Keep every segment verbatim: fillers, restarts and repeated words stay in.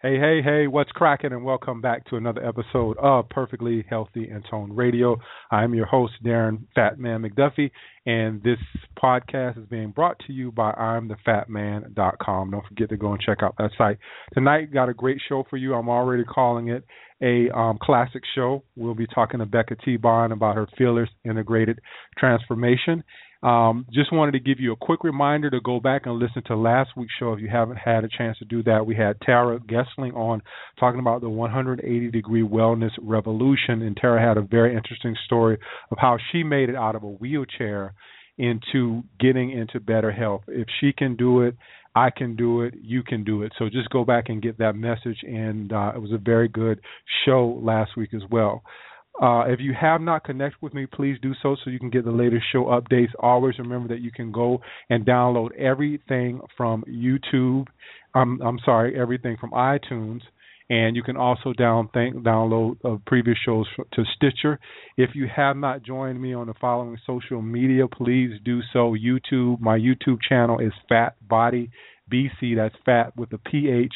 Hey, hey, hey, what's cracking? And welcome back to another episode of Perfectly Healthy and Toned Radio. I'm your host, Darren Fat Man McDuffie, and this podcast is being brought to you by I'm the fat man dot com. Don't forget to go and check out that site. Tonight, got a great show for you. I'm already calling it a um, classic show. We'll be talking to Becca Tebon about her Fearless Integrated Transformation. Um, just wanted to give you a quick reminder to go back and listen to last week's show if you haven't had a chance to do that. We had Tara Gessling on talking about the one hundred eighty degree wellness revolution, and Tara had a very interesting story of how she made it out of a wheelchair into getting into better health. If she can do it, I can do it, you can do it. So just go back and get that message, and uh, it was a very good show last week as well. Uh, if you have not connected with me, please do so so you can get the latest show updates. Always remember that you can go and download everything from YouTube. Um, I'm sorry, everything from iTunes. And you can also down think, download uh, previous shows to Stitcher. If you have not joined me on the following social media, please do so. YouTube, my YouTube channel is Fat Body B C. That's fat with a P H,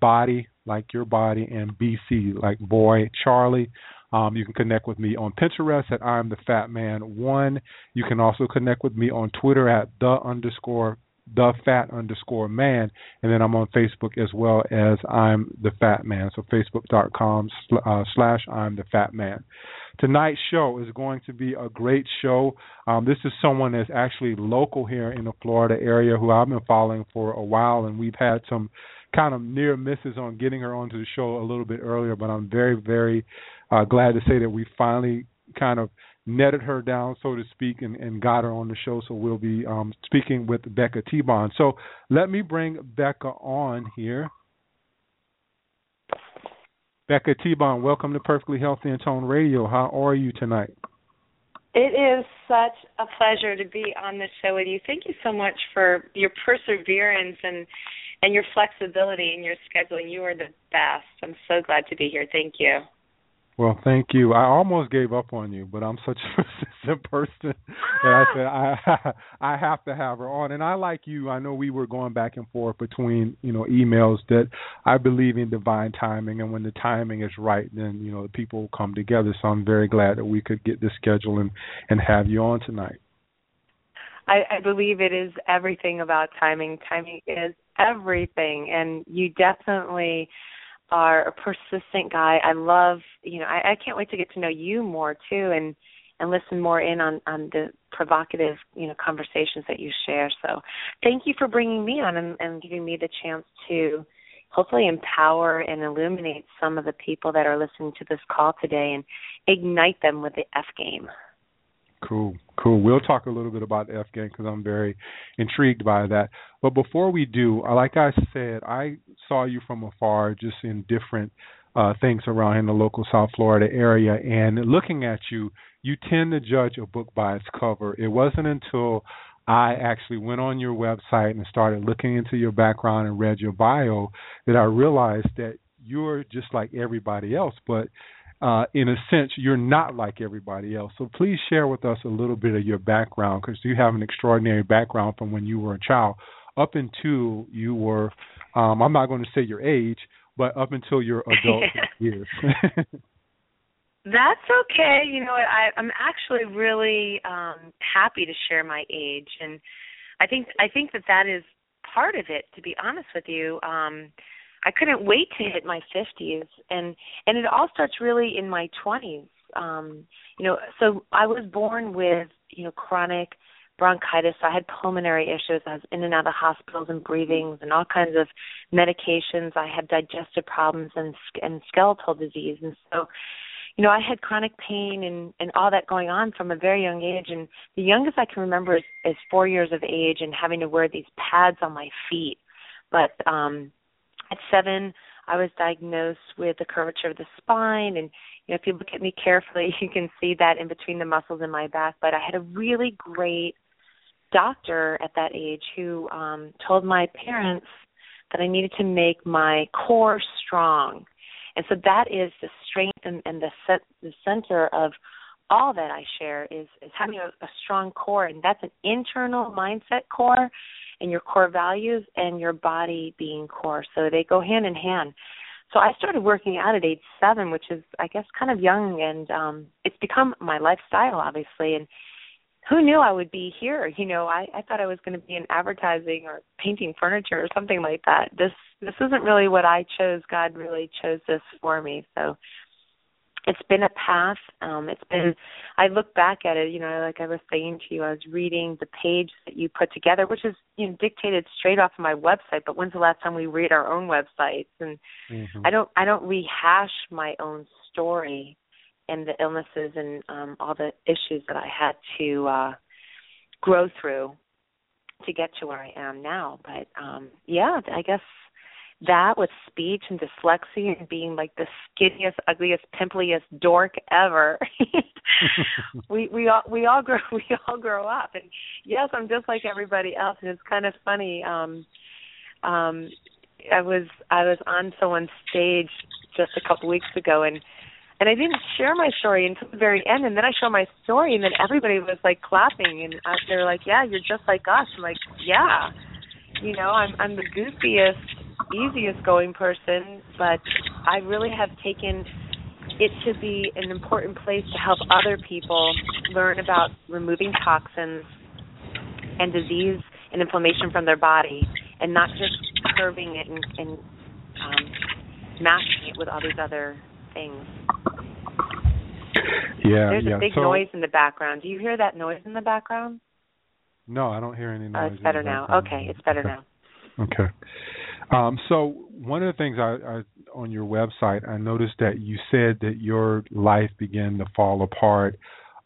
body like your body, and B C like boy, Charlie. Um, you can connect with me on Pinterest at I'm the Fat Man One. You can also connect with me on Twitter at the underscore the fat underscore man, and then I'm on Facebook as well as I'm the Fat Man. So facebook dot com uh, slash I'm the Fat Man. Tonight's show is going to be a great show. Um, this is someone that's actually local here in the Florida area who I've been following for a while, and we've had some kind of near misses on getting her onto the show a little bit earlier, but I'm very, very uh, glad to say that we finally kind of netted her down, so to speak, and, and got her on the show. So we'll be um, speaking with Becca Tebon. So let me bring Becca on here. Becca Tebon, welcome to Perfectly Healthy and Toned Radio. How are you tonight? It is such a pleasure to be on this show with you. Thank you so much for your perseverance and and your flexibility in your scheduling. You are the best. I'm so glad to be here. Thank you. Well, thank you. I almost gave up on you, but I'm such a persistent person that I said I I have to have her on. And I, like you, I know we were going back and forth between, you know, emails, that I believe in divine timing, and when the timing is right, then, you know, the people come together. So I'm very glad that we could get this scheduled and, and have you on tonight. I, I believe it is everything about timing. Timing is everything, and you definitely are a persistent guy. I love, you know, I, I can't wait to get to know you more too, and, and listen more in on, on the provocative, you know, conversations that you share. So thank you for bringing me on and, and giving me the chance to hopefully empower and illuminate some of the people that are listening to this call today and ignite them with the F game. Cool, cool. We'll talk a little bit about the F game because I'm very intrigued by that. But before we do, like I said, I saw you from afar just in different uh, things around in the local South Florida area. And looking at you, you tend to judge a book by its cover. It wasn't until I actually went on your website and started looking into your background and read your bio that I realized that you're just like everybody else, but Uh, in a sense, you're not like everybody else. So please share with us a little bit of your background, because you have an extraordinary background from when you were a child up until you were, um, I'm not going to say your age, but up until your adult years. That's okay. You know, I, I'm actually really um, happy to share my age. And I think I think that that is part of it, to be honest with you. Um I couldn't wait to hit my fifties, and, and it all starts really in my twenties. Um, you know, so I was born with, you know, chronic bronchitis. I had pulmonary issues. I was in and out of hospitals and breathings and all kinds of medications. I had digestive problems and and skeletal disease. And so, you know, I had chronic pain and, and all that going on from a very young age. And the youngest I can remember is, is four years of age and having to wear these pads on my feet. But um At seven, I was diagnosed with the curvature of the spine, and you know, if you look at me carefully, you can see that in between the muscles in my back. But I had a really great doctor at that age who um, told my parents that I needed to make my core strong. And so that is the strength and, and the, set, the center of all that I share is, is having a, a strong core, and that's an internal mindset core and your core values and your body being core. So they go hand in hand. So I started working out at age seven, which is, I guess, kind of young, and um, it's become my lifestyle, obviously. And who knew I would be here? You know, I, I thought I was going to be in advertising or painting furniture or something like that. This this isn't really what I chose. God really chose this for me. So it's been a path. Um, it's been. I look back at it. You know, like I was saying to you, I was reading the page that you put together, which is you know dictated straight off of my website. But when's the last time we read our own websites? And mm-hmm. I don't. I don't rehash my own story and the illnesses and um, all the issues that I had to uh, grow through to get to where I am now. But, um, yeah, I guess that with speech and dyslexia and being like the skinniest, ugliest, pimpliest dork ever, we we all we all grow we all grow up. And, yes, I'm just like everybody else, and it's kind of funny. Um, um, I was I was on someone's stage just a couple weeks ago, and And I didn't share my story until the very end, and then I show my story, and then everybody was, like, clapping, and they were like, yeah, you're just like us. I'm like, yeah. You know, I'm, I'm the goofiest, easiest-going person, but I really have taken it to be an important place to help other people learn about removing toxins and disease and inflammation from their body and not just curbing it and, and um, masking it with all these other things. Yeah, There's yeah. a big so, noise in the background. Do you hear that noise in the background? No, I don't hear any noise. Oh, it's better now. Background. Okay, it's better okay. now. Okay. Um, so one of the things I, I on your website, I noticed that you said that your life began to fall apart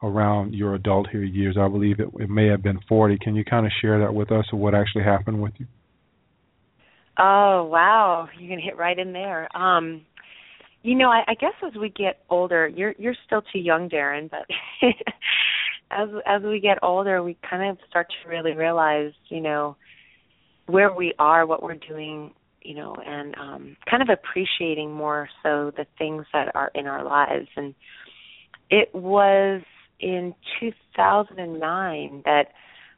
around your adulthood years. I believe it, it may have been forty. Can you kind of share that with us, or what actually happened with you? Oh, wow. You can hit right in there. Um You know, I, I guess as we get older, you're you're still too young, Darren, but as as we get older, we kind of start to really realize, you know, where we are, what we're doing, you know, and um, kind of appreciating more so the things that are in our lives. And it was in two thousand nine that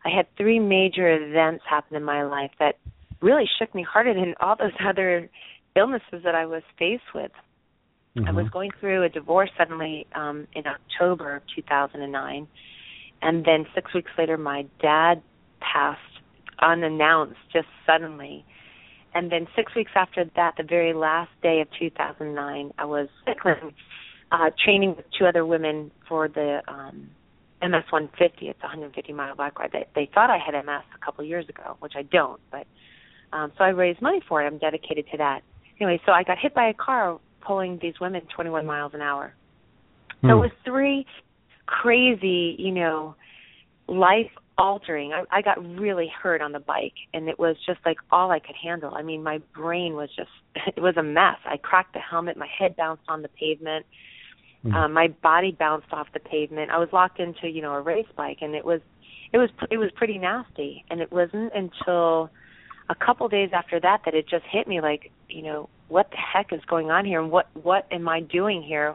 I had three major events happen in my life that really shook me harder than all those other illnesses that I was faced with. Mm-hmm. I was going through a divorce suddenly um, in October of two thousand nine, and then six weeks later my dad passed unannounced, just suddenly. And then six weeks after that, the very last day of two thousand nine, I was cycling, uh, training with two other women for the um, M S one fifty. It's a one hundred fifty mile bike ride. They, they thought I had M S a couple years ago, which I don't, but um, so I raised money for it. I'm dedicated to that. Anyway, so I got hit by a car pulling these women twenty-one miles an hour. So mm. it was three crazy, you know, life-altering. I, I got really hurt on the bike, and it was just like all I could handle. I mean, my brain was just, it was a mess. I cracked the helmet. My head bounced on the pavement. Mm. Uh, my body bounced off the pavement. I was locked into, you know, a race bike, and it was, it was, it was pretty nasty. And it wasn't until a couple days after that that it just hit me like, you know, what the heck is going on here, and what, what am I doing here?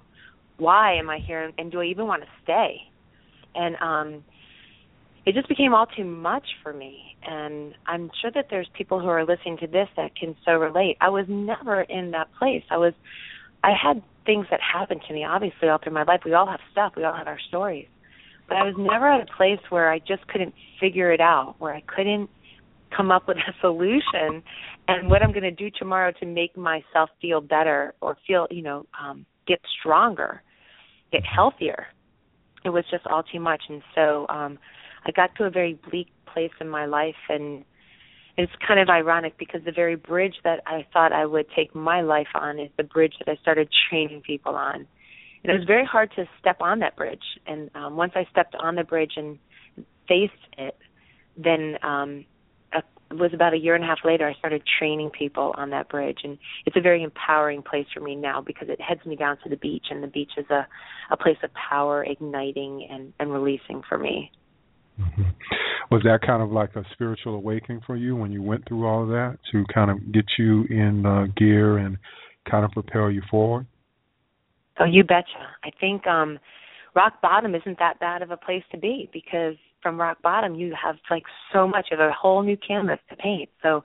Why am I here, and, and do I even want to stay? And um, it just became all too much for me, and I'm sure that there's people who are listening to this that can so relate. I was never in that place. I was, I had things that happened to me, obviously, all through my life. We all have stuff. We all have our stories. But I was never at a place where I just couldn't figure it out, where I couldn't come up with a solution and what I'm going to do tomorrow to make myself feel better or feel, you know, um, get stronger, get healthier. It was just all too much. And so um, I got to a very bleak place in my life, and it's kind of ironic because the very bridge that I thought I would take my life on is the bridge that I started training people on. And it was very hard to step on that bridge. And um, once I stepped on the bridge and faced it, then um, it was about a year and a half later, I started training people on that bridge. And it's a very empowering place for me now because it heads me down to the beach, and the beach is a, a place of power, igniting and, and releasing for me. Mm-hmm. Was that kind of like a spiritual awakening for you when you went through all of that to kind of get you in uh, gear and kind of propel you forward? Oh, you betcha. I think um, rock bottom isn't that bad of a place to be, because from rock bottom you have like so much of a whole new canvas to paint. So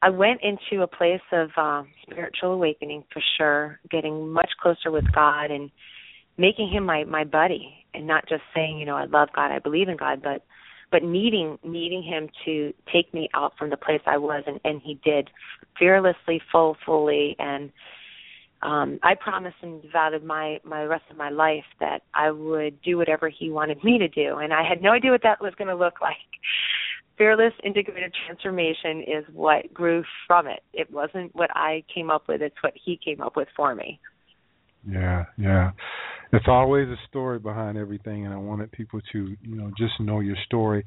I went into a place of um, spiritual awakening for sure, getting much closer with God and making him my, my buddy, and not just saying, you know, I love God, I believe in God, but but needing needing him to take me out from the place I was, and, and he did fearlessly, full, fully, and Um, I promised and vowed my, my rest of my life that I would do whatever he wanted me to do, and I had no idea what that was going to look like. Fearless Integrated Transformation is what grew from it. It wasn't what I came up with. It's what he came up with for me. Yeah, yeah. It's always a story behind everything, and I wanted people to, you know, just know your story.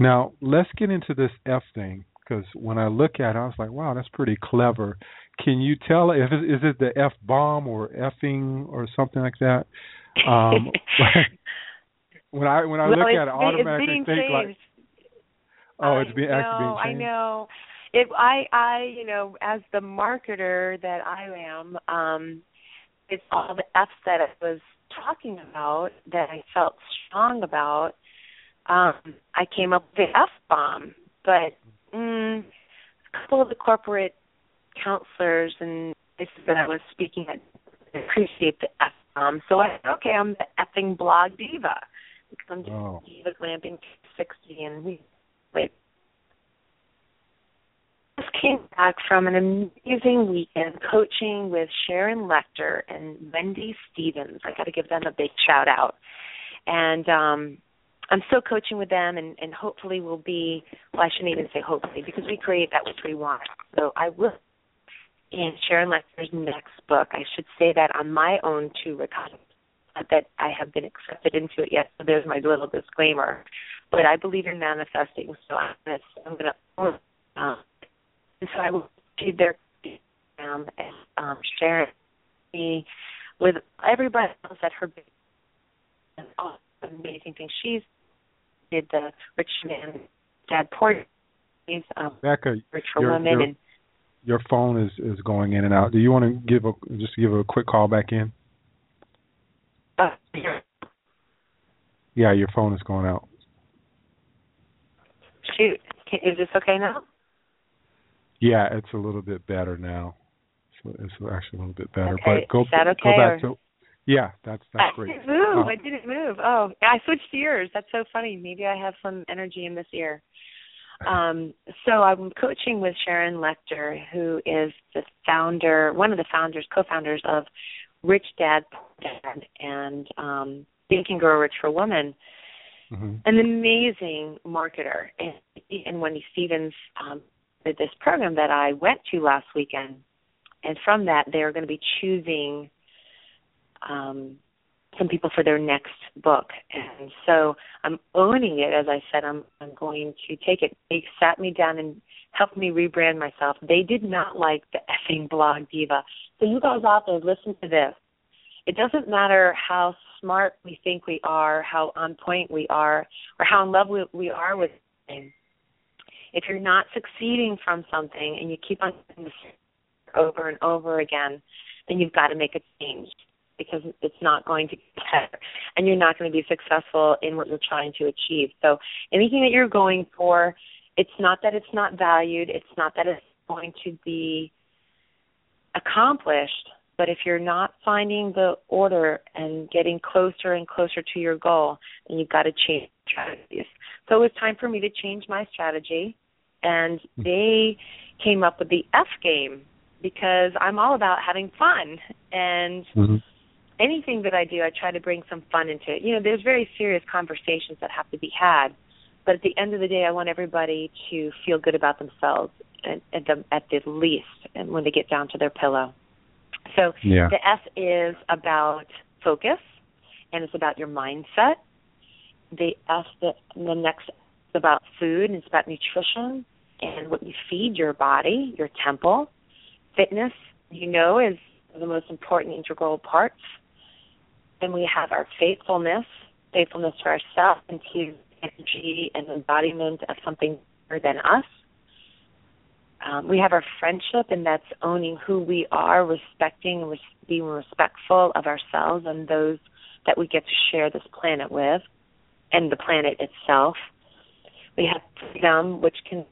Now, let's get into this F thing, because when I look at it, I was like, wow, that's pretty clever. Can you tell, if it, is it the F-bomb or F-ing or something like that? Um, when I when I well, look at it, I automatically think changed. like, oh, I it's being, know, being changed. I know. It, I, I, you know, as the marketer that I am, um, it's all the Fs that I was talking about that I felt strong about. Um, I came up with the F-bomb, but mm, a couple of the corporate counselors and places that I was speaking at appreciate the F-bomb. So I said, okay, I'm the effing blog diva. Because I'm just oh. diva glamping sixty, and we wait. I just came back from an amazing weekend coaching with Sharon Lecter and Wendy Stevens. I got to give them a big shout out. And um, I'm still coaching with them, and, and hopefully we'll be, well, I shouldn't even say hopefully, because we create that which we want. So I will. In Sharon Lecter's next book, I should say that on my own too, Ricardo, that I have been accepted into it yet, so there's my little disclaimer. But I believe in manifesting, so I'm going to own um, And so I will see their um, and um, Sharon me with everybody else at her business. And all the amazing things she's did, the Rich Dad Poor Dad, um, Becca, Rich for you're, Women, you're... and your phone is, is going in and out. Do you want to give a just give a quick call back in? Uh, yeah, your phone is going out. Shoot, is this okay now? Yeah, it's a little bit better now. So it's actually a little bit better. Okay. But go, is that okay? Go back to, yeah, that's that's I great. I didn't move. Uh, I didn't move. Oh, I switched ears. That's so funny. Maybe I have some energy in this ear. Um, so I'm coaching with Sharon Lecter, who is the founder, one of the founders, co-founders of Rich Dad Poor Dad and um, Think and Grow Rich for Women, mm-hmm. an amazing marketer. And, and Wendy Stevens um, did this program that I went to last weekend. And from that, they're going to be choosing um, some people for their next book. And so I'm owning it. As I said, I'm, I'm going to take it. They sat me down and helped me rebrand myself. They did not like the effing blog diva. So you guys out there, listen to this. It doesn't matter how smart we think we are, how on point we are, or how in love we, we are with something. If you're not succeeding from something and you keep on doing this over and over again, then you've got to make a change, because it's not going to get better, and you're not going to be successful in what you're trying to achieve. So anything that you're going for, it's not that it's not valued, it's not that it's going to be accomplished, but if you're not finding the order and getting closer and closer to your goal, then you've got to change strategies. So it was time for me to change my strategy, and they came up with the F game, because I'm all about having fun, and mm-hmm. anything that I do, I try to bring some fun into it. You know, there's very serious conversations that have to be had, but at the end of the day, I want everybody to feel good about themselves at, at, the, at the least, and when they get down to their pillow. So yeah. The F is about focus, and it's about your mindset. The F, the, the next, is about food, and it's about nutrition. And what you feed your body, your temple, fitness, you know, is the most important integral parts. And we have our faithfulness, faithfulness to ourselves and to energy and embodiment of something bigger than us. Um, we have our friendship, and that's owning who we are, respecting and res- being respectful of ourselves and those that we get to share this planet with and the planet itself. We have freedom, which can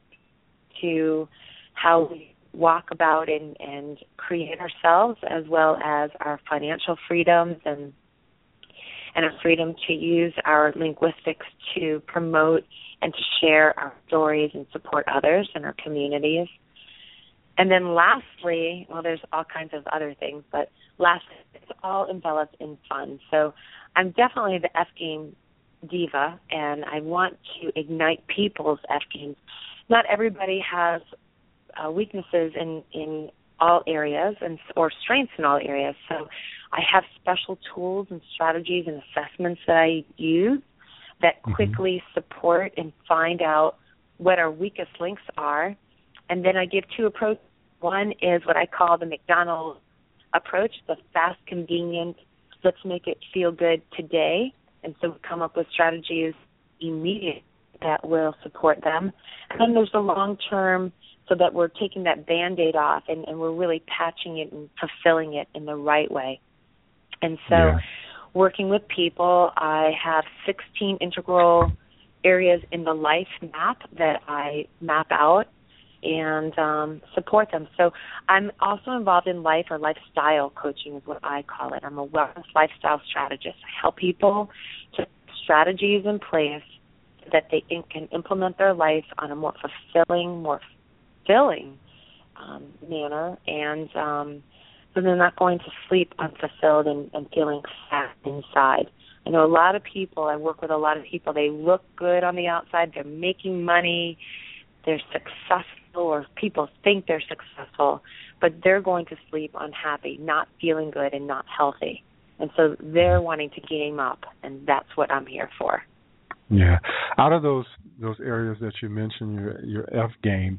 to how we walk about and, and create ourselves, as well as our financial freedoms and and our freedom to use our linguistics to promote and to share our stories and support others and our communities. And then lastly, well, there's all kinds of other things, but lastly, it's all enveloped in fun. So I'm definitely the F-game diva, and I want to ignite people's F-games. Not everybody has uh, weaknesses in, in all areas and or strengths in all areas. So I have special tools and strategies and assessments that I use that quickly mm-hmm. support and find out what our weakest links are. And then I give two approaches. One is what I call the McDonald's approach, the fast, convenient, let's make it feel good today. And so we come up with strategies immediately that will support them. And then there's the long-term, so that we're taking that Band-Aid off and, and we're really patching it and fulfilling it in the right way. And so yeah. working with people, I have sixteen integral areas in the life map that I map out and um, support them. So I'm also involved in life or lifestyle coaching is what I call it. I'm a wellness lifestyle strategist. I help people to put strategies in place so that they can implement their life on a more fulfilling, more fulfilling um, manner, and um, so they're not going to sleep unfulfilled and, and feeling fat inside. I know a lot of people, I work with a lot of people, they look good on the outside, they're making money, they're successful, or people think they're successful, but they're going to sleep unhappy, not feeling good and not healthy. And so they're wanting to game up, and that's what I'm here for. Yeah. Out of those those areas that you mentioned, your your F game,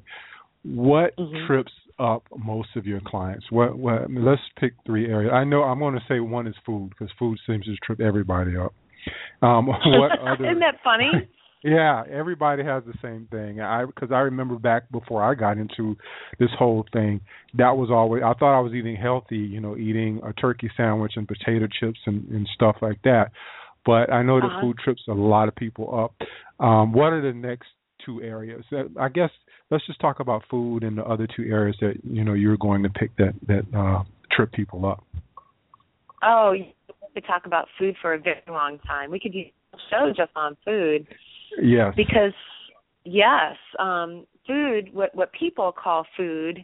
what mm-hmm. trips up most of your clients? What, what? Let's pick three areas. I know I'm going to say one is food, because food seems to trip everybody up. Um, what other, isn't that funny? Yeah, everybody has the same thing. I because I remember back before I got into this whole thing, that was always I thought I was eating healthy, you know, eating a turkey sandwich and potato chips and, and stuff like that. But I know the uh-huh. food trips a lot of people up. Um, what are the next two areas? I guess let's just talk about food and the other two areas that, you know, you're going to pick that, that uh, trip people up. Oh, we could talk about food for a very long time. We could do a show just on food. Yes. Because, yes, um, food, what, what people call food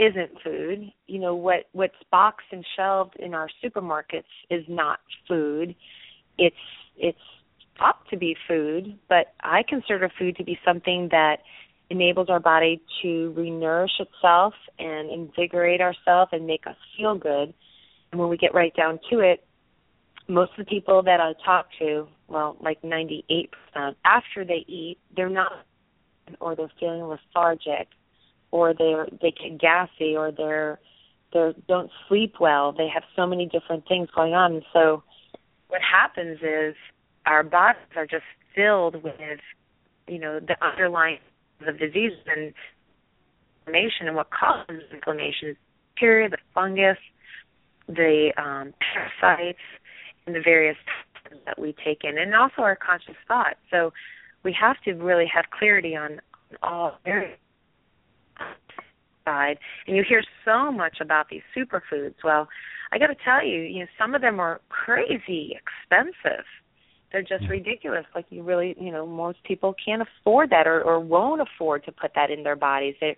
isn't food. You know, what, what's boxed and shelved in our supermarkets is not food. It's it's thought to be food, but I consider food to be something that enables our body to renourish itself and invigorate ourselves and make us feel good. And when we get right down to it, most of the people that I talk to, well, like ninety-eight percent, after they eat, they're not, or they're feeling lethargic, or they're they get gassy, or they're they don't sleep well. They have so many different things going on, and so what happens is our bodies are just filled with, you know, the underlying of disease and inflammation, and what causes inflammation is bacteria, the fungus, the um, parasites, and the various toxins that we take in, and also our conscious thought. So we have to really have clarity on, on all areas. And you hear so much about these superfoods. Well, I got to tell you, you know, some of them are crazy expensive. They're just ridiculous. Like you really, you know, most people can't afford that or, or won't afford to put that in their bodies. They,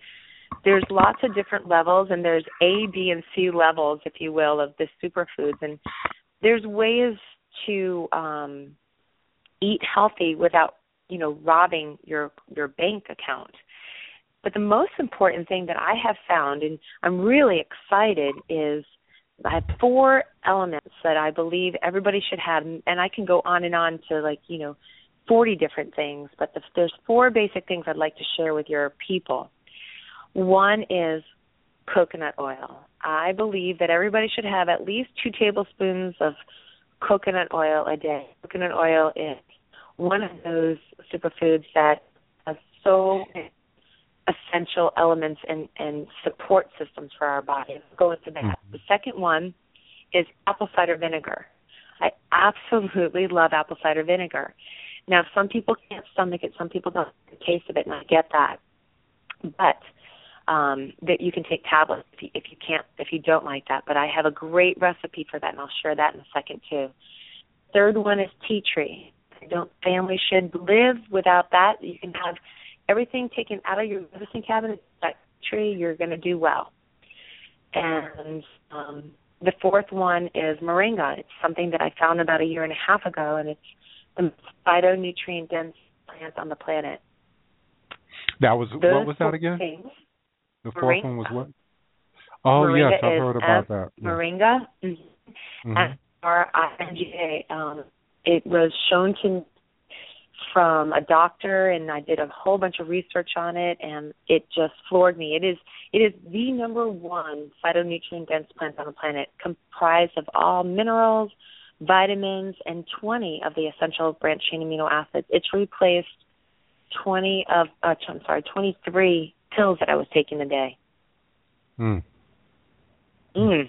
there's lots of different levels, and there's A, B, and C levels, if you will, of the superfoods. And there's ways to um, eat healthy without, you know, robbing your, your bank account. But the most important thing that I have found, and I'm really excited, is I have four elements that I believe everybody should have, and I can go on and on to, like, you know, forty different things, but the, there's four basic things I'd like to share with your people. One is coconut oil. I believe that everybody should have at least two tablespoons of coconut oil a day. Coconut oil is one of those superfoods that has so many essential elements and, and support systems for our body. Let's go into that. Mm-hmm. The second one is apple cider vinegar. I absolutely love apple cider vinegar. Now, some people can't stomach it. Some people don't like the taste of it, and I get that. But um, that you can take tablets if you, if you can't, if you don't like that. But I have a great recipe for that, and I'll share that in a second too. Third one is tea tree. I don't. Family should live without that. You can have everything taken out of your medicine cabinet. That tree, you're going to do well. And um, the fourth one is moringa. It's something that I found about a year and a half ago, and it's the phytonutrient dense plant on the planet. That was Those what was that again? Things, the fourth moringa. One was what? Oh moringa yes, I've heard about that. Moringa, mm-hmm. Mm-hmm. R I N G A. Um, it was shown to me from a doctor, and I did a whole bunch of research on it, and it just floored me. It is it is the number one phytonutrient dense plant on the planet, comprised of all minerals, vitamins, and twenty of the essential branched chain amino acids. It's replaced twenty of uh, I'm sorry, twenty-three pills that I was taking a day. Mm. Mm.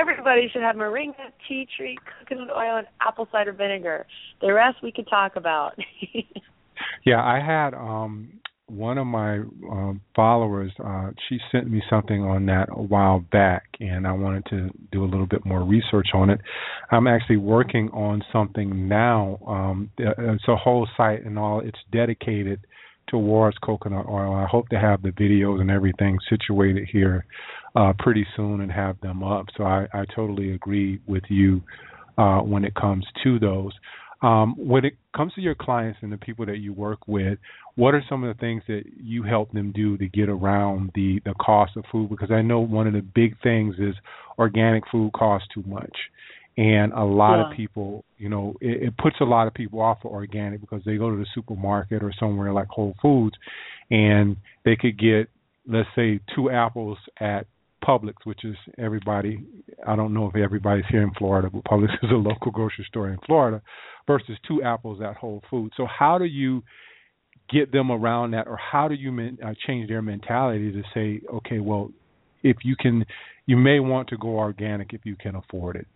Everybody should have moringa, tea tree, coconut oil, and apple cider vinegar. The rest we could talk about. Yeah, I had um, one of my um, followers, uh, she sent me something on that a while back, and I wanted to do a little bit more research on it. I'm actually working on something now. Um, it's a whole site and all. It's dedicated towards coconut oil. I hope to have the videos and everything situated here uh, pretty soon and have them up. So I, I totally agree with you uh, when it comes to those. Um, when it comes to your clients and the people that you work with, what are some of the things that you help them do to get around the, the cost of food? Because I know one of the big things is organic food costs too much. And a lot yeah. of people, you know, it, it puts a lot of people off of organic because they go to the supermarket or somewhere like Whole Foods and they could get, let's say, two apples at Publix, which is everybody, I don't know if everybody's here in Florida, but Publix is a local grocery store in Florida, versus two apples at Whole Foods. So how do you get them around that, or how do you men, uh, change their mentality to say, okay, well, if you can, you may want to go organic if you can afford it?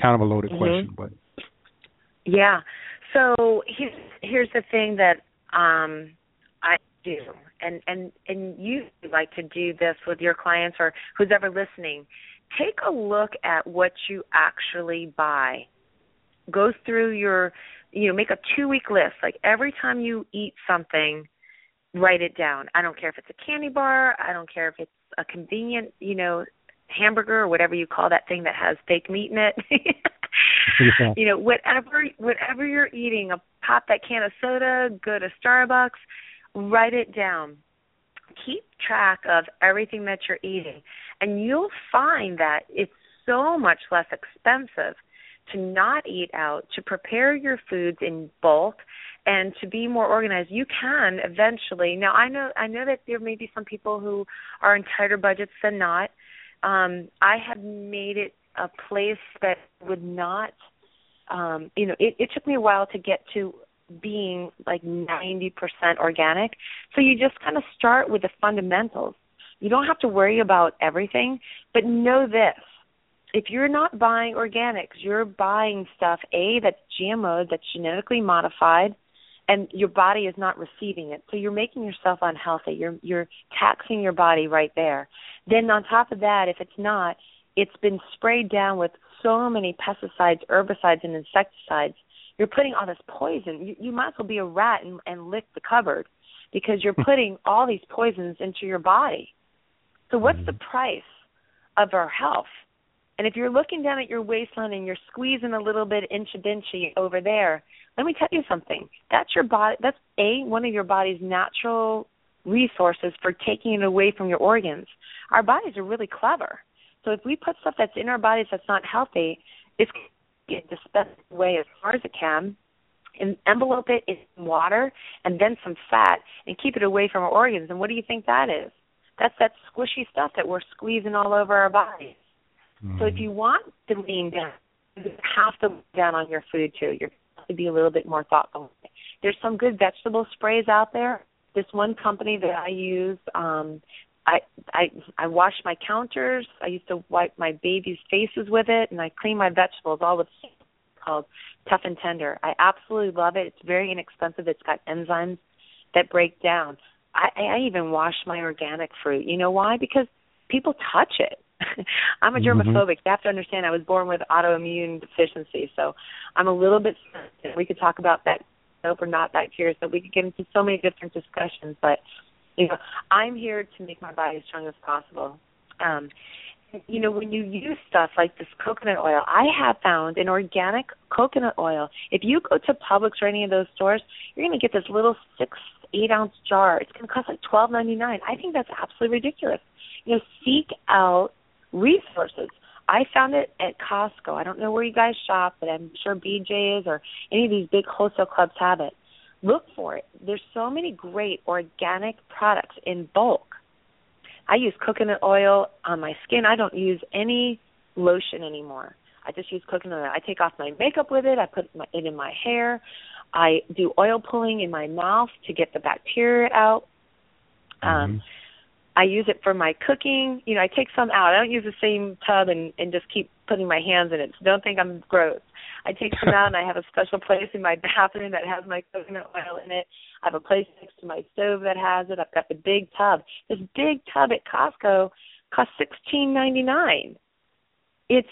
Kind of a loaded mm-hmm. question, but yeah. So here's, here's the thing that um, I do, and, and and you like to do this with your clients or who's ever listening. Take a look at what you actually buy. Go through your, you know, make a two-week list. Like every time you eat something, write it down. I don't care if it's a candy bar. I don't care if it's a convenient, you know, hamburger or whatever you call that thing that has fake meat in it. yeah. You know, whatever whatever you're eating, a pop that can of soda, go to Starbucks, write it down. Keep track of everything that you're eating, and you'll find that it's so much less expensive to not eat out, to prepare your foods in bulk, and to be more organized. You can eventually. Now, I know I know that there may be some people who are on tighter budgets than not. Um, I have made it a place that would not, um, you know, it, it took me a while to get to being like ninety percent organic. So you just kind of start with the fundamentals. You don't have to worry about everything, but know this. If you're not buying organics, you're buying stuff, A, that's G M O, that's genetically modified, and your body is not receiving it. So you're making yourself unhealthy. You're you're taxing your body right there. Then on top of that, if it's not, it's been sprayed down with so many pesticides, herbicides, and insecticides. You're putting all this poison. You, you might as well be a rat and, and lick the cupboard because you're putting all these poisons into your body. So what's the price of our health? And if you're looking down at your waistline and you're squeezing a little bit inch-a-binchy over there, let me tell you something. That's your body. That's a one of your body's natural resources for taking it away from your organs. Our bodies are really clever. So if we put stuff that's in our bodies that's not healthy, it's going to get dispensed away as far as it can, and envelope it in water and then some fat and keep it away from our organs. And what do you think that is? That's that squishy stuff that we're squeezing all over our bodies. Mm-hmm. So if you want to lean down, you have to lean down on your food too. You're going to have to be a little bit more thoughtful. There's some good vegetable sprays out there. This one company that I use, um, I, I I wash my counters. I used to wipe my babies' faces with it, and I clean my vegetables all with it. It's called Tough and Tender. I absolutely love it. It's very inexpensive. It's got enzymes that break down. I, I even wash my organic fruit. You know why? Because people touch it. I'm a germaphobic. Mm-hmm. You have to understand I was born with autoimmune deficiency, so I'm a little bit sensitive. We could talk about that soap or not that cures, but we could get into so many different discussions. But, you know, I'm here to make my body as strong as possible. Um, you know, when you use stuff like this coconut oil, I have found an organic coconut oil. If you go to Publix or any of those stores, you're going to get this little six, eight-ounce jar. It's going to cost like twelve ninety-nine. I think that's absolutely ridiculous. You know, seek out resources. I found it at Costco. I don't know where you guys shop, but I'm sure B J's or any of these big wholesale clubs have it. Look for it. There's so many great organic products in bulk. I use coconut oil on my skin. I don't use any lotion anymore. I just use coconut oil. I take off my makeup with it. I put my, it in my hair. I do oil pulling in my mouth to get the bacteria out. Um, mm-hmm. I use it for my cooking. You know, I take some out. I don't use the same tub and, and just keep putting my hands in it. So don't think I'm gross. I take some out, and I have a special place in my bathroom that has my coconut oil in it. I have a place next to my stove that has it. I've got the big tub. This big tub at Costco costs sixteen ninety-nine. It's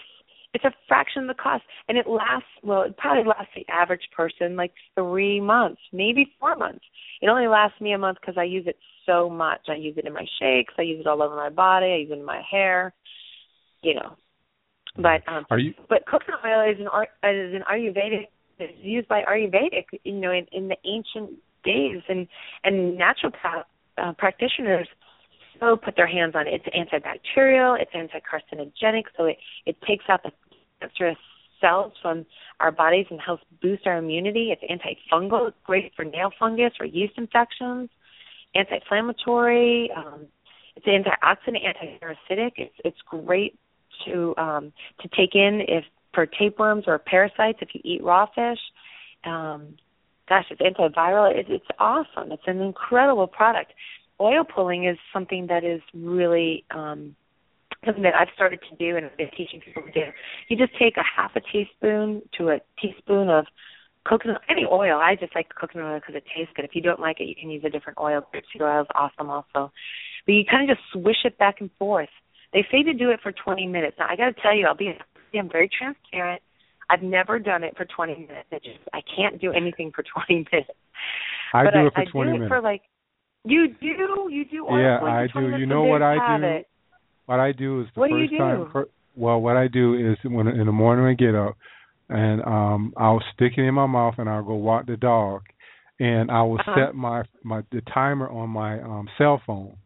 It's a fraction of the cost, and it lasts, well, it probably lasts the average person like three months, maybe four months. It only lasts me a month because I use it so much. I use it in my shakes. I use it all over my body. I use it in my hair, you know. But um, Are you- but coconut oil is an, is an Ayurvedic, it's used by Ayurvedic, you know, in, in the ancient days, and, and naturopath uh, practitioners so put their hands on it. It's antibacterial, it's anti-carcinogenic, so it, it takes out the cancerous cells from our bodies and helps boost our immunity. It's antifungal. It's great for nail fungus or yeast infections, anti-inflammatory. Um, it's antioxidant, anti-parasitic. It's, it's great to um, to take in if for tapeworms or parasites if you eat raw fish. Um, gosh, it's antiviral. It, it's awesome. It's an incredible product. Oil pulling is something that is really um, something that I've started to do and I've been teaching people to do. You just take a half a teaspoon to a teaspoon of coconut, any oil. I just like coconut oil because it tastes good. If you don't like it, you can use a different oil. Grapeseed oil is awesome also. But you kind of just swish it back and forth. They say to do it for twenty minutes. Now, I got to tell you, I'll be, I'm very transparent. I've never done it for twenty minutes. I, just, I can't do anything for twenty minutes. I but do I, it for twenty I do minutes. It for like, You do, you do. Oil yeah, I do. You know what I do? It. What I do is the what first do do? time. Per, well, what I do is when in the morning I get up, and um, I'll stick it in my mouth, and I'll go walk the dog, and I will uh-huh. set my my the timer on my um, cell phone,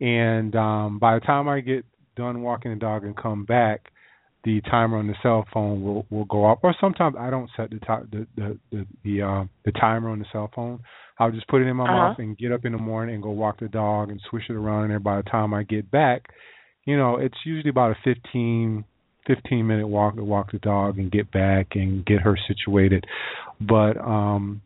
and um, by the time I get done walking the dog and come back, the timer on the cell phone will, will go up. Or sometimes I don't set the ti- the the the, the, uh, the timer on the cell phone. I'll just put it in my uh-huh. mouth and get up in the morning and go walk the dog and swish it around in there. By the time I get back, you know, it's usually about a fifteen, fifteen minute walk to walk the dog and get back and get her situated. But um,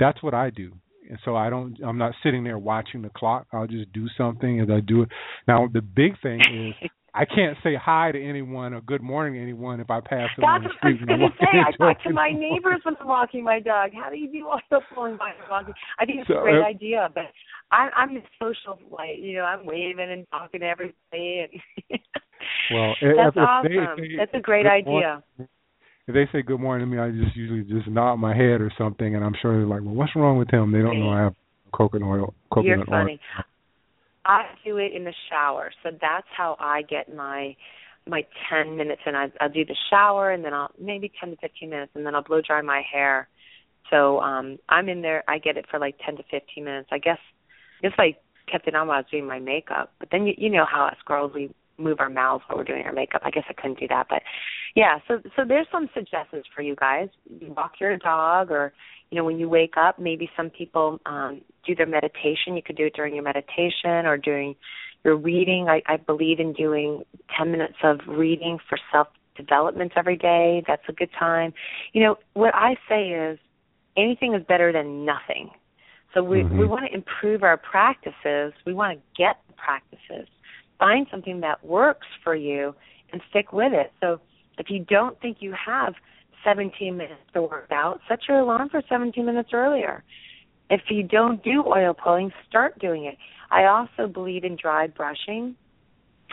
that's what I do. And so I don't, I'm not sitting there watching the clock. I'll just do something as I do it. Now, the big thing is I can't say hi to anyone or good morning to anyone if I pass them on the street. That's what I was going to say. I talk to my neighbors when I'm walking my dog. How do you do oil pulling by walking? I think it's so, a great uh, idea, but I, I'm the social light. You know, I'm waving and talking to everybody. And well, that's if, awesome. If they, if they, that's a great idea. Morning, if they say good morning to me, I just usually just nod my head or something, and I'm sure they're like, well, what's wrong with him? They don't know I have coconut oil. Coconut You're funny. Oil. I do it in the shower, so that's how I get my my ten minutes, and I, I'll do the shower, and then I'll maybe ten to fifteen minutes, and then I'll blow dry my hair. So um, I'm in there. I get it for like ten to fifteen minutes. I guess it's like kept it on while I was doing my makeup. But then you, you know how us girls we move our mouths while we're doing our makeup. I guess I couldn't do that, but yeah, so so there's some suggestions for you guys. You walk your dog, or, you know, when you wake up, maybe some people um, do their meditation. You could do it during your meditation or during your reading. I, I believe in doing ten minutes of reading for self-development every day. That's a good time. You know, what I say is anything is better than nothing. So we, mm-hmm. we want to improve our practices. We want to get the practices. Find something that works for you and stick with it. So if you don't think you have seventeen minutes to work out, set your alarm for seventeen minutes earlier. If you don't do oil pulling, start doing it. I also believe in dry brushing,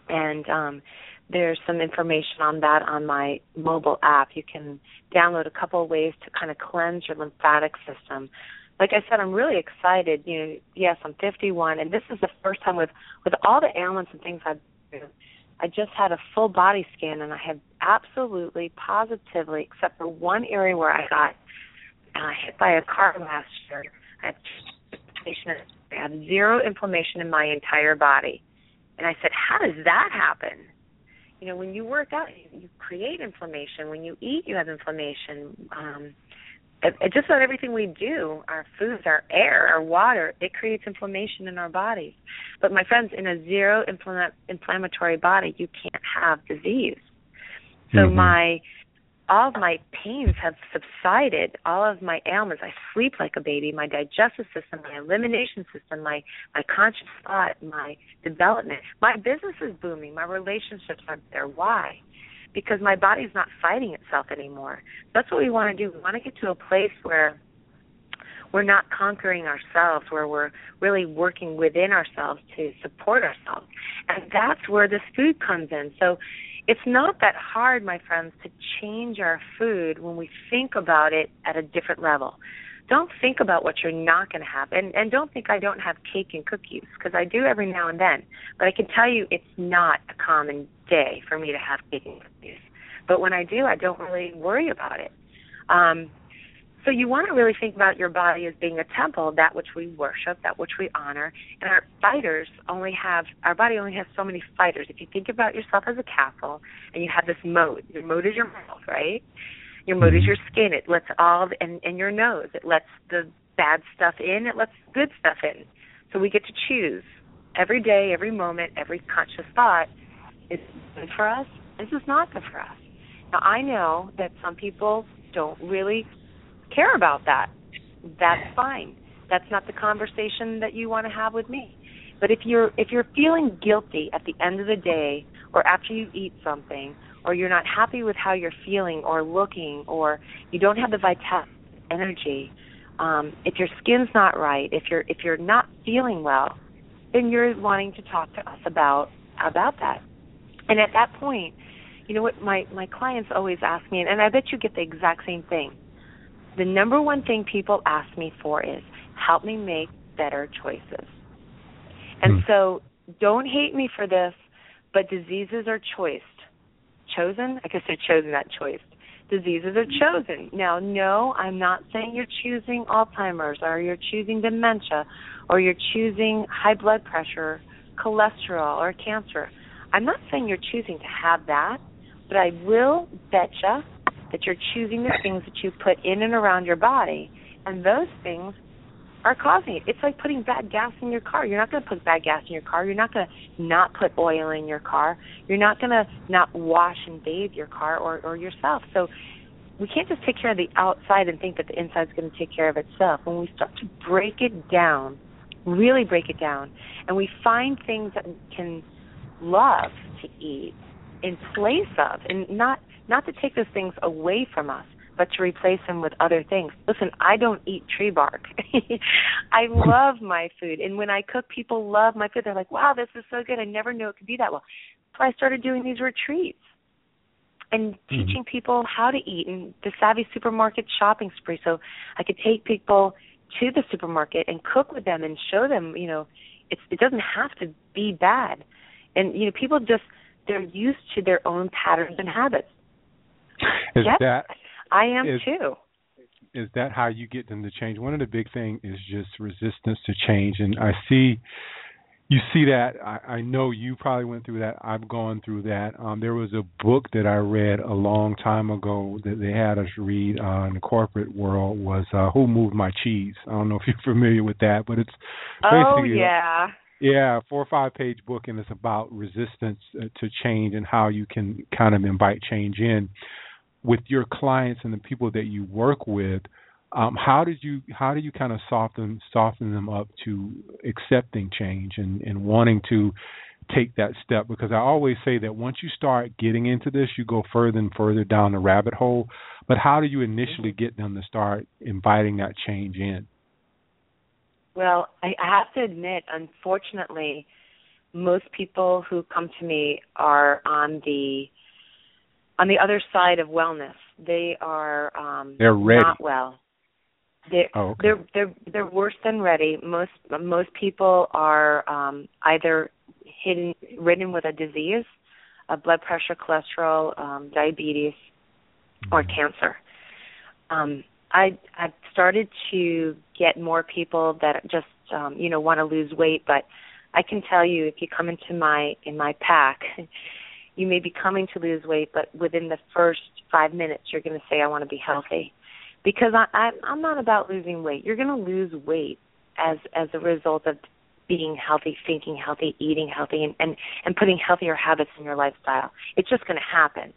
and um, there's some information on that on my mobile app. You can download a couple of ways to kind of cleanse your lymphatic system. Like I said, I'm really excited. You know, yes, I'm fifty-one, and this is the first time with, with all the ailments and things I've been, I just had a full body scan, and I have absolutely, positively, except for one area where I got uh, hit by a car last year, I had, I had zero inflammation in my entire body. And I said, how does that happen? You know, when you work out, you create inflammation. When you eat, you have inflammation. Um, it, it just about everything we do, our foods, our air, our water, it creates inflammation in our bodies. But, my friends, in a zero infl- inflammatory body, you can't have disease. So mm-hmm. my all of my pains have subsided, all of my ailments. I sleep like a baby. My digestive system, my elimination system, my, my conscious thought, my development. My business is booming. My relationships are there. Why? Because my body's not fighting itself anymore. That's what we want to do. We want to get to a place where we're not conquering ourselves, where we're really working within ourselves to support ourselves. And that's where this food comes in. So it's not that hard, my friends, to change our food when we think about it at a different level. Don't think about what you're not going to have. And, and don't think I don't have cake and cookies, because I do every now and then. But I can tell you it's not a common day for me to have cake and cookies. But when I do, I don't really worry about it. Um, so you want to really think about your body as being a temple, that which we worship, that which we honor. And our fighters only have, our body only has so many fighters. If you think about yourself as a castle and you have this moat, your moat is your mouth, right? Your moat is your skin. It lets all, and, and your nose. It lets the bad stuff in. It lets good stuff in. So we get to choose every day, every moment, every conscious thought. Is this good for us? Is this not good for us? Now, I know that some people don't really care about that. That's fine. That's not the conversation that you want to have with me. But if you're if you're feeling guilty at the end of the day, or after you eat something, or you're not happy with how you're feeling or looking, or you don't have the vitality, energy, um, if your skin's not right, if you're if you're not feeling well, then you're wanting to talk to us about about that. And at that point, you know what my, my clients always ask me, and, and I bet you get the exact same thing. The number one thing people ask me for is, help me make better choices. And so don't hate me for this, but diseases are choiced. Chosen? I guess they're chosen, not choiced. Diseases are chosen. Now, no, I'm not saying you're choosing Alzheimer's, or you're choosing dementia, or you're choosing high blood pressure, cholesterol, or cancer. I'm not saying you're choosing to have that, but I will betcha that you're choosing the things that you put in and around your body, and those things are causing it. It's like putting bad gas in your car. You're not going to put bad gas in your car. You're not going to not put oil in your car. You're not going to not wash and bathe your car or, or yourself. So we can't just take care of the outside and think that the inside's going to take care of itself. When we start to break it down, really break it down, and we find things that we can love to eat in place of, and not, not to take those things away from us, but to replace them with other things. Listen, I don't eat tree bark. I love my food. And when I cook, people love my food. They're like, wow, this is so good. I never knew it could be that well. So I started doing these retreats and teaching people how to eat, and the Savvy Supermarket shopping spree. So I could take people to the supermarket and cook with them and show them, you know, it's, it doesn't have to be bad. And, you know, people just, they're used to their own patterns and habits. Is yep. that... I am is, too. Is that how you get them to change? One of the big things is just resistance to change. And I see you see that. I, I know you probably went through that. I've gone through that. Um, there was a book that I read a long time ago that they had us read uh, in the corporate world was uh, Who Moved My Cheese? I don't know if you're familiar with that, but it's basically... Oh, yeah. Yeah, four or five page book, and it's about resistance to change and how you can kind of invite change in with your clients and the people that you work with. Um, how did you how do you kind of soften soften them up to accepting change and, and wanting to take that step? Because I always say that once you start getting into this, you go further and further down the rabbit hole. But how do you initially get them to start inviting that change in? Well, I have to admit, unfortunately, most people who come to me are on the on the other side of wellness. They are um, they're ready. Not well. They're, oh, okay. they're they're they're worse than ready. Most most people are um, either hidden, ridden with a disease, a blood pressure, cholesterol, um, diabetes, mm-hmm. or cancer. Um, I I've started to get more people that just um, you know want to lose weight, but I can tell you if you come into my in my pack, you may be coming to lose weight, but within the first five minutes you're going to say I want to be healthy, because I, I, I'm not about losing weight. You're going to lose weight as as a result of being healthy, thinking healthy, eating healthy, and and, and putting healthier habits in your lifestyle. It's just going to happen.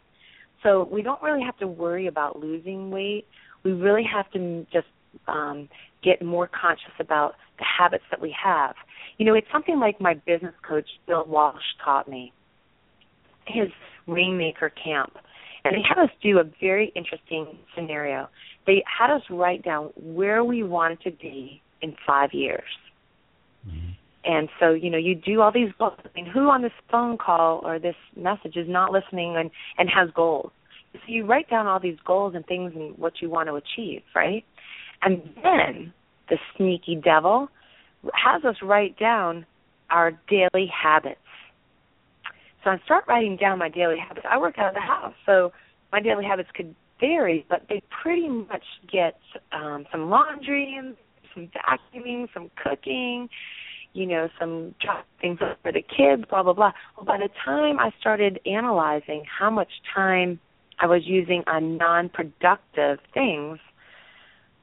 So we don't really have to worry about losing weight. We really have to just um, get more conscious about the habits that we have. You know, it's something like my business coach, Bill Walsh, taught me, his Rainmaker Camp. And they had us do a very interesting scenario. They had us write down where we wanted to be in five years. Mm-hmm. And so, you know, you do all these goals. I mean, who on this phone call or this message is not listening and, and has goals? So you write down all these goals and things and what you want to achieve, right? And then the sneaky devil has us write down our daily habits. So I start writing down my daily habits. I work out of the house, so my daily habits could vary, but they pretty much get um, some laundry and some vacuuming, some cooking, you know, some things for the kids, blah, blah, blah. Well, by the time I started analyzing how much time I was using on non-productive things,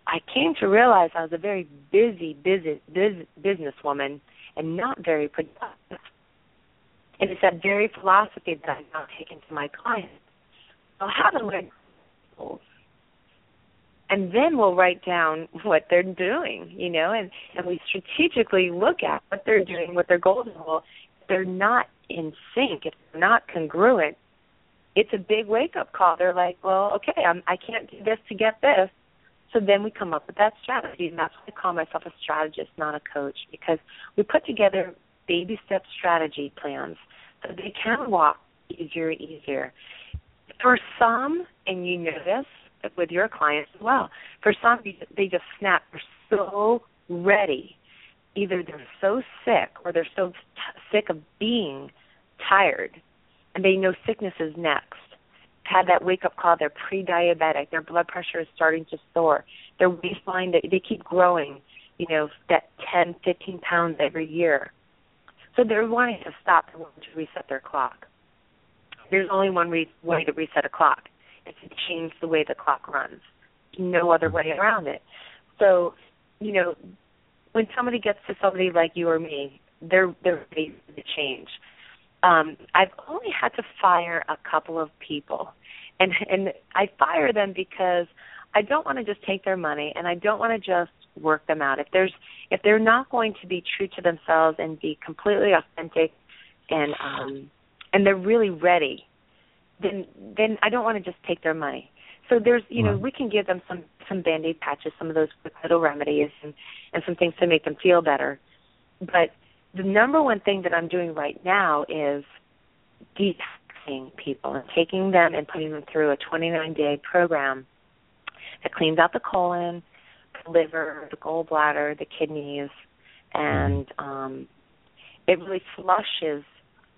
I came to realize I was a very busy, busy, busy businesswoman and not very productive. And it's that very philosophy that I'm now taking to my clients. I'll have them learn goals, and then we'll write down what they're doing, you know, and, and we strategically look at what they're doing, what their goals are. Well, if they're not in sync, if they're not congruent, it's a big wake-up call. They're like, well, okay, I'm, I can't do this to get this. So then we come up with that strategy, and that's why I call myself a strategist, not a coach, because we put together baby step strategy plans so they can walk easier and easier. For some, and you know this with your clients as well, for some, they just snap. They're so ready. Either they're so sick or they're so t- sick of being tired, and they know sickness is next. Had that wake-up call, they're pre-diabetic, their blood pressure is starting to soar, their waistline, they, they keep growing, you know, that ten, fifteen pounds every year. So they're wanting to stop, they want to reset their clock. There's only one re- way to reset a clock. It's to change the way the clock runs. No other way around it. So, you know, when somebody gets to somebody like you or me, they're they're ready to change. Um, I've only had to fire a couple of people, and and I fire them because I don't want to just take their money, and I don't want to just work them out. If there's if they're not going to be true to themselves and be completely authentic, and um, and they're really ready, then then I don't want to just take their money. So there's you know we can give them some some Band-Aid patches, some of those quick little remedies, and and some things to make them feel better, but. The number one thing that I'm doing right now is detoxing people and taking them and putting them through a twenty-nine day program that cleans out the colon, the liver, the gallbladder, the kidneys, and um, it really flushes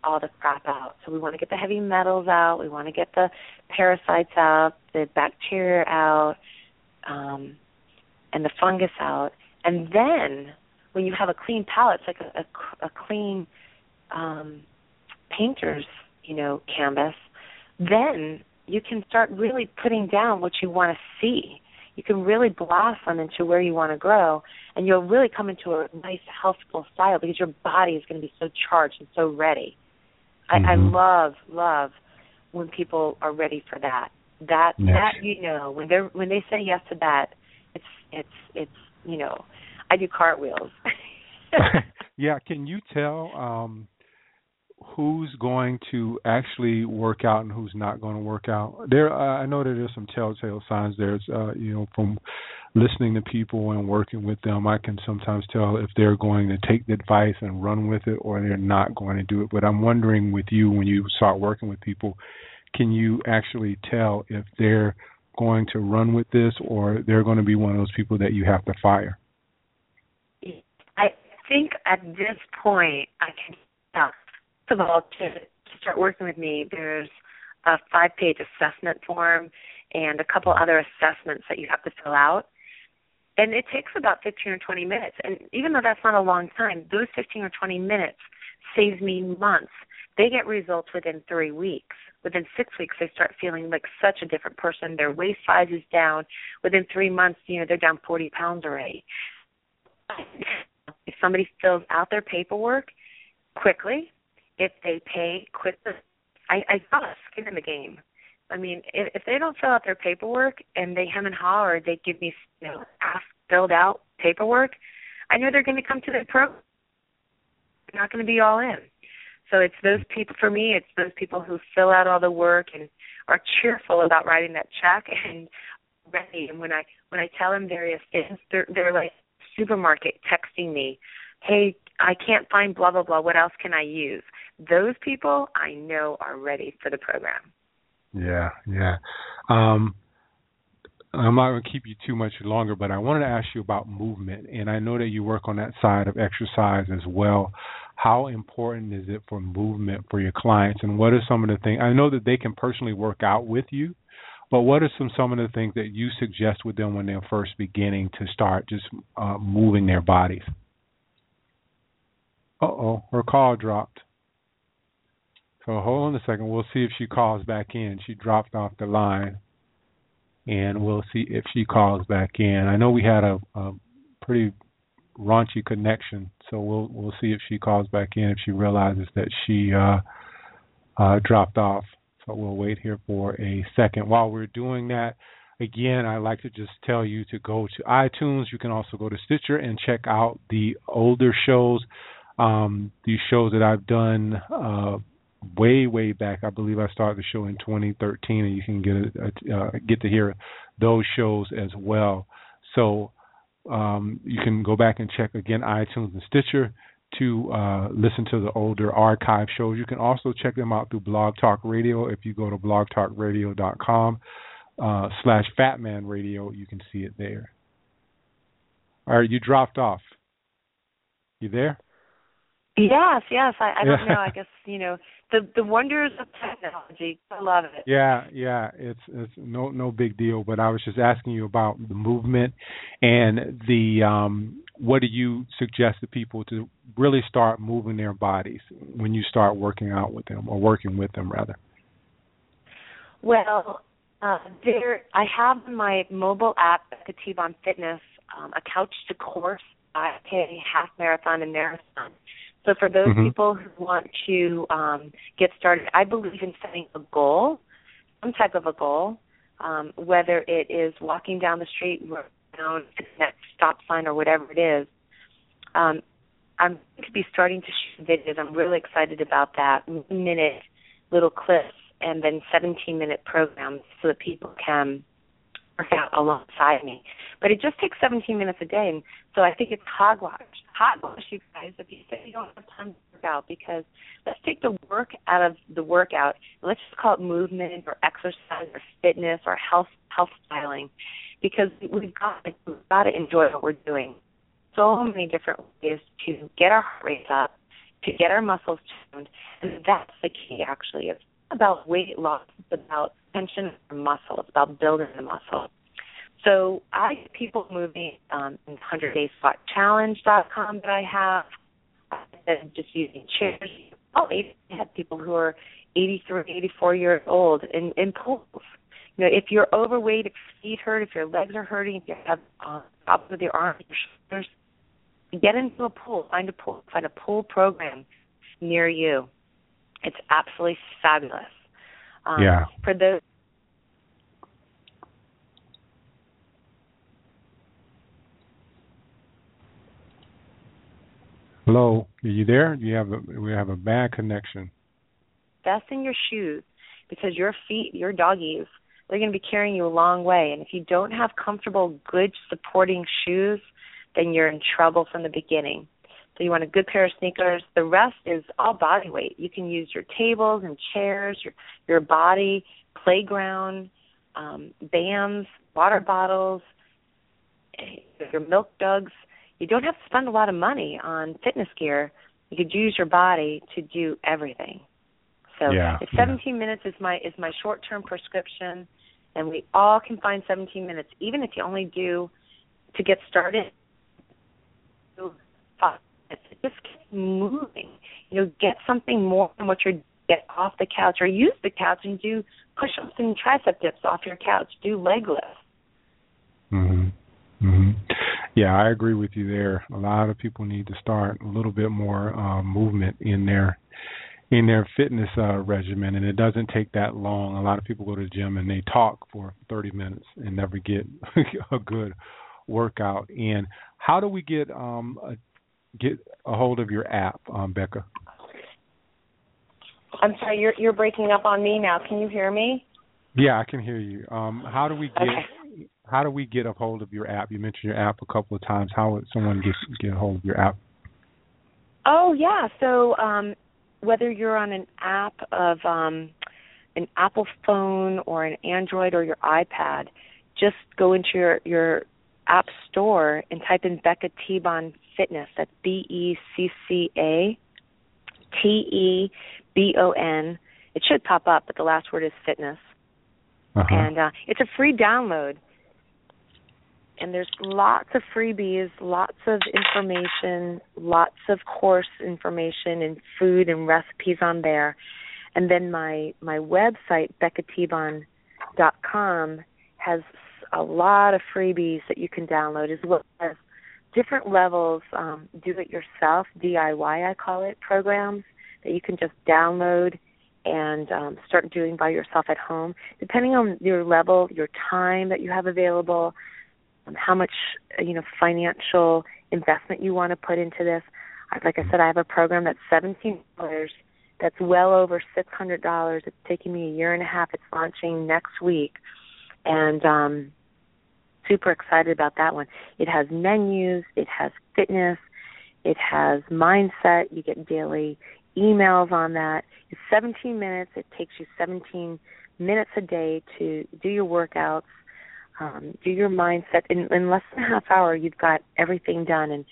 all the crap out. So we want to get the heavy metals out. We want to get the parasites out, the bacteria out, um, and the fungus out. And then when you have a clean palette, it's like a, a, a clean um, painter's, you know, canvas, then you can start really putting down what you want to see. You can really blossom into where you want to grow, and you'll really come into a nice, healthful style because your body is going to be so charged and so ready. Mm-hmm. I, I love, love when people are ready for that. That, yes. that you know, when they when they say yes to that, it's it's it's you know, I do cartwheels. Yeah, can you tell um, who's going to actually work out and who's not going to work out? There, uh, I know that there's some telltale signs there. Uh, you know, from listening to people and working with them, I can sometimes tell if they're going to take the advice and run with it or they're not going to do it. But I'm wondering with you, when you start working with people, can you actually tell if they're going to run with this or they're going to be one of those people that you have to fire? I think at this point I can tell. First of all, to start working with me, there's a five-page assessment form and a couple other assessments that you have to fill out. And it takes about fifteen or twenty minutes. And even though that's not a long time, those fifteen or twenty minutes saves me months. They get results within three weeks. Within six weeks, they start feeling like such a different person. Their waist size is down. Within three months, you know, they're down forty pounds already. If somebody fills out their paperwork quickly, if they pay quickly, I, I got skin in the game. I mean, if, if they don't fill out their paperwork and they hem and haw or they give me, you know, half filled out paperwork, I know they're going to come to the program. They're not going to be all in. So it's those people, for me, it's those people who fill out all the work and are cheerful about writing that check and ready. And when I when I tell them various things, they're, they're like supermarket texting me, hey, I can't find blah, blah, blah. What else can I use? Those people I know are ready for the program. Yeah, yeah. Um, I'm not going to keep you too much longer, but I wanted to ask you about movement. And I know that you work on that side of exercise as well. How important is it for movement for your clients? And what are some of the things? I know that they can personally work out with you, but what are some, some of the things that you suggest with them when they're first beginning to start just uh, moving their bodies? Uh-oh, her call dropped. So hold on a second. We'll see if she calls back in. She dropped off the line, and we'll see if she calls back in. I know we had a, a pretty raunchy connection, so we'll we'll see if she calls back in, if she realizes that she uh, uh, dropped off. So we'll wait here for a second. While we're doing that, again, I'd like to just tell you to go to iTunes. You can also go to Stitcher and check out the older shows, um, these shows that I've done uh, way, way back. I believe I started the show in twenty thirteen, and you can get a, a, uh, get to hear those shows as well. So um, you can go back and check, again, iTunes and Stitcher to uh, listen to the older archive shows. You can also check them out through Blog Talk Radio. If you go to blog talk radio dot com uh, slash Fatman Radio, you can see it there. All right, you dropped off. You there? Yes, yes. I, I don't know. I guess, you know, the the wonders of technology. I love it. Yeah, yeah. It's it's no no big deal. But I was just asking you about the movement and the um, what do you suggest to people to really start moving their bodies when you start working out with them or working with them rather? Well, uh, there I have my mobile app, the Tebon Fitness, um, a couch to course, five K, half marathon, and marathon. So for those mm-hmm. people who want to um, get started, I believe in setting a goal, some type of a goal, um, whether it is walking down the street, down the next stop sign, or whatever it is. Um, I'm going to be starting to shoot videos. I'm really excited about that. Minute little clips and then seventeen-minute programs so that people can work out alongside me. But it just takes seventeen minutes a day, and so I think it's hogwash. Hogwash, you guys, if you say you don't have time to work out, because let's take the work out of the workout. Let's just call it movement or exercise or fitness or health health styling, because we've got to, we've got to enjoy what we're doing. So many different ways to get our heart rate up, to get our muscles toned, and that's the key, actually. It's not about weight loss. It's about tension of muscle. It's about building the muscle. So I get people moving um, in one hundred day spot challenge dot com that I have. I'm just using chairs. Oh, I have people who are eighty-three, eighty-four years old in, in pools. You know, if you're overweight, if your feet hurt, if your legs are hurting, if you have uh, problems with your arms, your shoulders, get into a pool. Find a pool. Find a pool program near you. It's absolutely fabulous. Um, yeah. For those. Hello, are you there? Do you have a, we have a bad connection. Invest in your shoes because your feet, your doggies, they're going to be carrying you a long way. And if you don't have comfortable, good, supporting shoes, then you're in trouble from the beginning. So you want a good pair of sneakers. The rest is all body weight. You can use your tables and chairs, your, your body, playground, um, bands, water bottles, your milk jugs. You don't have to spend a lot of money on fitness gear. You could use your body to do everything. So yeah, seventeen yeah. minutes is my is my short-term prescription, and we all can find seventeen minutes, even if you only do, to get started, just keep moving. You know, get something more than what you're doing. Get off the couch or use the couch and do push-ups and tricep dips off your couch. Do leg lifts. Mm-hmm. Mm-hmm. Yeah, I agree with you there. A lot of people need to start a little bit more um, movement in their in their fitness uh, regimen, and it doesn't take that long. A lot of people go to the gym and they talk for thirty minutes and never get a good workout in. How do we get um, a, get a hold of your app, um, Becca? I'm sorry, you're you're breaking up on me now. Can you hear me? Yeah, I can hear you. Um, how do we get? Okay. How do we get a hold of your app? You mentioned your app a couple of times. How would someone get, get a hold of your app? Oh, yeah. So um, whether you're on an app of um, an Apple phone or an Android or your iPad, just go into your, your app store and type in Becca Tebon Fitness. That's B E C C A T E B O N. It should pop up, but the last word is fitness. Uh-huh. And uh, it's a free download. And there's lots of freebies, lots of information, lots of course information and food and recipes on there. And then my, my website, becca tebon dot com, has a lot of freebies that you can download, as well as different levels, um, do-it-yourself, D I Y I call it, programs that you can just download and um, start doing by yourself at home, depending on your level, your time that you have available, um, how much you know financial investment you want to put into this. Like I said, I have a program that's seventeen dollars, that's well over six hundred dollars. It's taking me a year and a half. It's launching next week, and um, super excited about that one. It has menus. It has fitness. It has mindset. You get daily emails on that. It's seventeen minutes. It takes you seventeen minutes a day to do your workouts, um, do your mindset. In, in less than a half hour, you've got everything done. And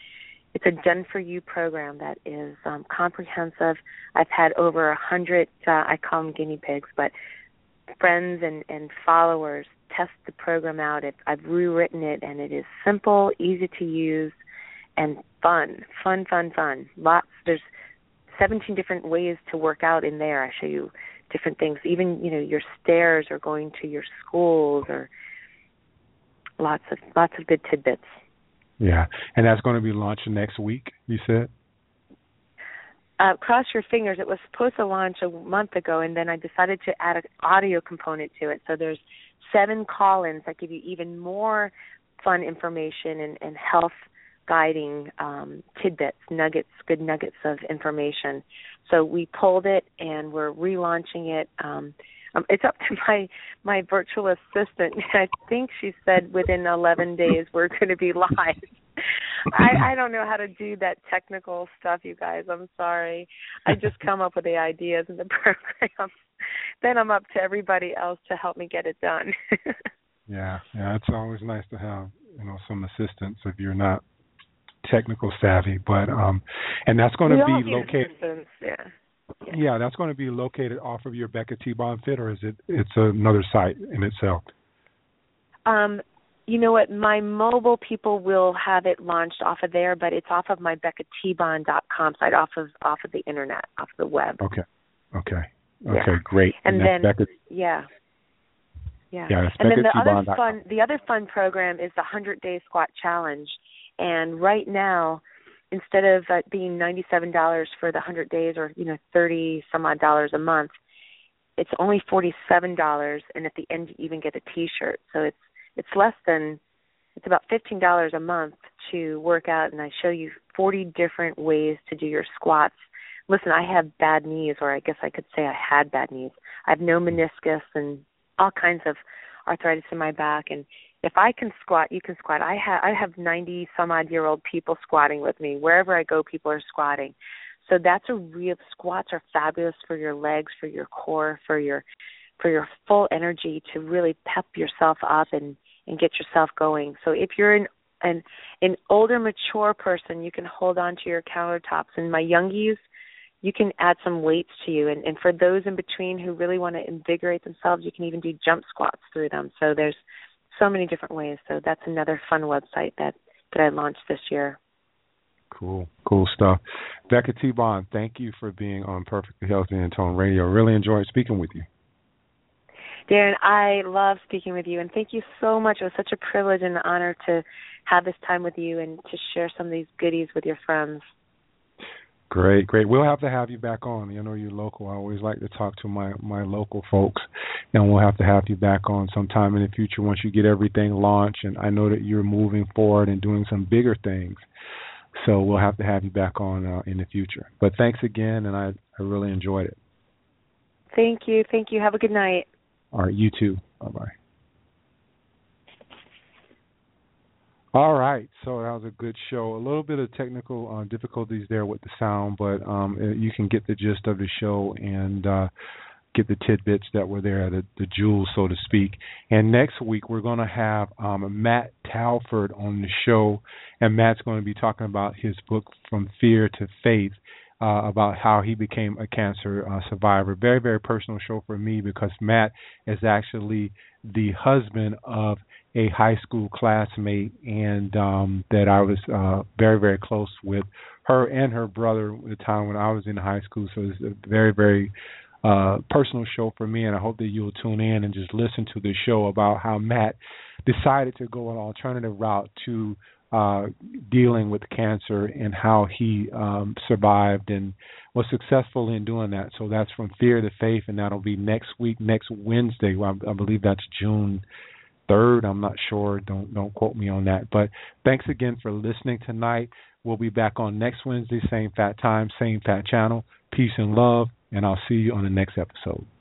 it's a done-for-you program that is um, comprehensive. I've had over one hundred, uh, I call them guinea pigs, but friends and, and followers test the program out. It, I've rewritten it, and it is simple, easy to use, and fun, fun, fun, fun. Lots. There's seventeen different ways to work out in there. I show you different things, even, you know, your stairs or going to your schools or lots of lots of good tidbits. Yeah, and that's going to be launched next week, you said? Uh, cross your fingers. It was supposed to launch a month ago, and then I decided to add an audio component to it. So there's seven call-ins that give you even more fun information and, and health guiding um, tidbits, nuggets, good nuggets of information. So we pulled it and we're relaunching it. Um, um, it's up to my, my virtual assistant. I think she said within eleven days we're going to be live. I, I don't know how to do that technical stuff, you guys. I'm sorry. I just come up with the ideas and the programs. Then I'm up to everybody else to help me get it done. yeah, yeah, it's always nice to have, you know, some assistance if you're not technical savvy, but um, and that's going to be located. Yeah. yeah, yeah, that's going to be located off of your Becca Tebon Fit, or is it? It's another site in itself. Um, you know what, my mobile people will have it launched off of there, but it's off of my becca tebon dot com site, off of off of the internet, off the web. Okay, okay, okay, yeah. Great. And, and then, Becca, yeah, yeah. yeah and then the other fun, the other fun program is the one hundred day squat challenge, and right now, instead of uh, being ninety-seven dollars for the one hundred days, or you know, thirty some odd dollars a month, it's only forty-seven dollars, and at the end you even get a T-shirt. So it's It's less than, it's about fifteen dollars a month to work out, and I show you forty different ways to do your squats. Listen, I have bad knees, or I guess I could say I had bad knees. I have no meniscus and all kinds of arthritis in my back, and if I can squat, you can squat. I, ha- I have ninety-some-odd-year-old people squatting with me. Wherever I go, people are squatting. So that's a real, squats are fabulous for your legs, for your core, for your for your full energy to really pep yourself up and and get yourself going. So if you're an, an an older, mature person, you can hold on to your countertops. And my youngies, you can add some weights to you. And, and for those in between who really want to invigorate themselves, you can even do jump squats through them. So there's so many different ways. So that's another fun website that, that I launched this year. Cool, cool stuff. Becca Tebon, thank you for being on Perfectly Healthy and Toned Radio. Really enjoyed speaking with you. Darren, I love speaking with you, and thank you so much. It was such a privilege and an honor to have this time with you and to share some of these goodies with your friends. Great, great. We'll have to have you back on. You know, you're local. I always like to talk to my, my local folks, and we'll have to have you back on sometime in the future once you get everything launched, and I know that you're moving forward and doing some bigger things. So we'll have to have you back on uh, in the future. But thanks again, and I, I really enjoyed it. Thank you. Thank you. Have a good night. All right, you too. Bye-bye. All right, so that was a good show. A little bit of technical uh, difficulties there with the sound, but um, you can get the gist of the show and uh, get the tidbits that were there, the, the jewels, so to speak. And next week we're going to have um, Matt Talford on the show, and Matt's going to be talking about his book, From Fear to Faith, Uh, about how he became a cancer uh, survivor. Very, very personal show for me because Matt is actually the husband of a high school classmate and um, that I was uh, very, very close with, her and her brother at the time when I was in high school. So it's a very, very uh, personal show for me, and I hope that you'll tune in and just listen to the show about how Matt decided to go an alternative route to Uh, dealing with cancer and how he um, survived and was successful in doing that. So that's From Fear to Faith, and that'll be next week, next Wednesday. Well, I, I believe that's June third. I'm not sure. Don't don't quote me on that. But thanks again for listening tonight. We'll be back on next Wednesday, same fat time, same fat channel. Peace and love, and I'll see you on the next episode.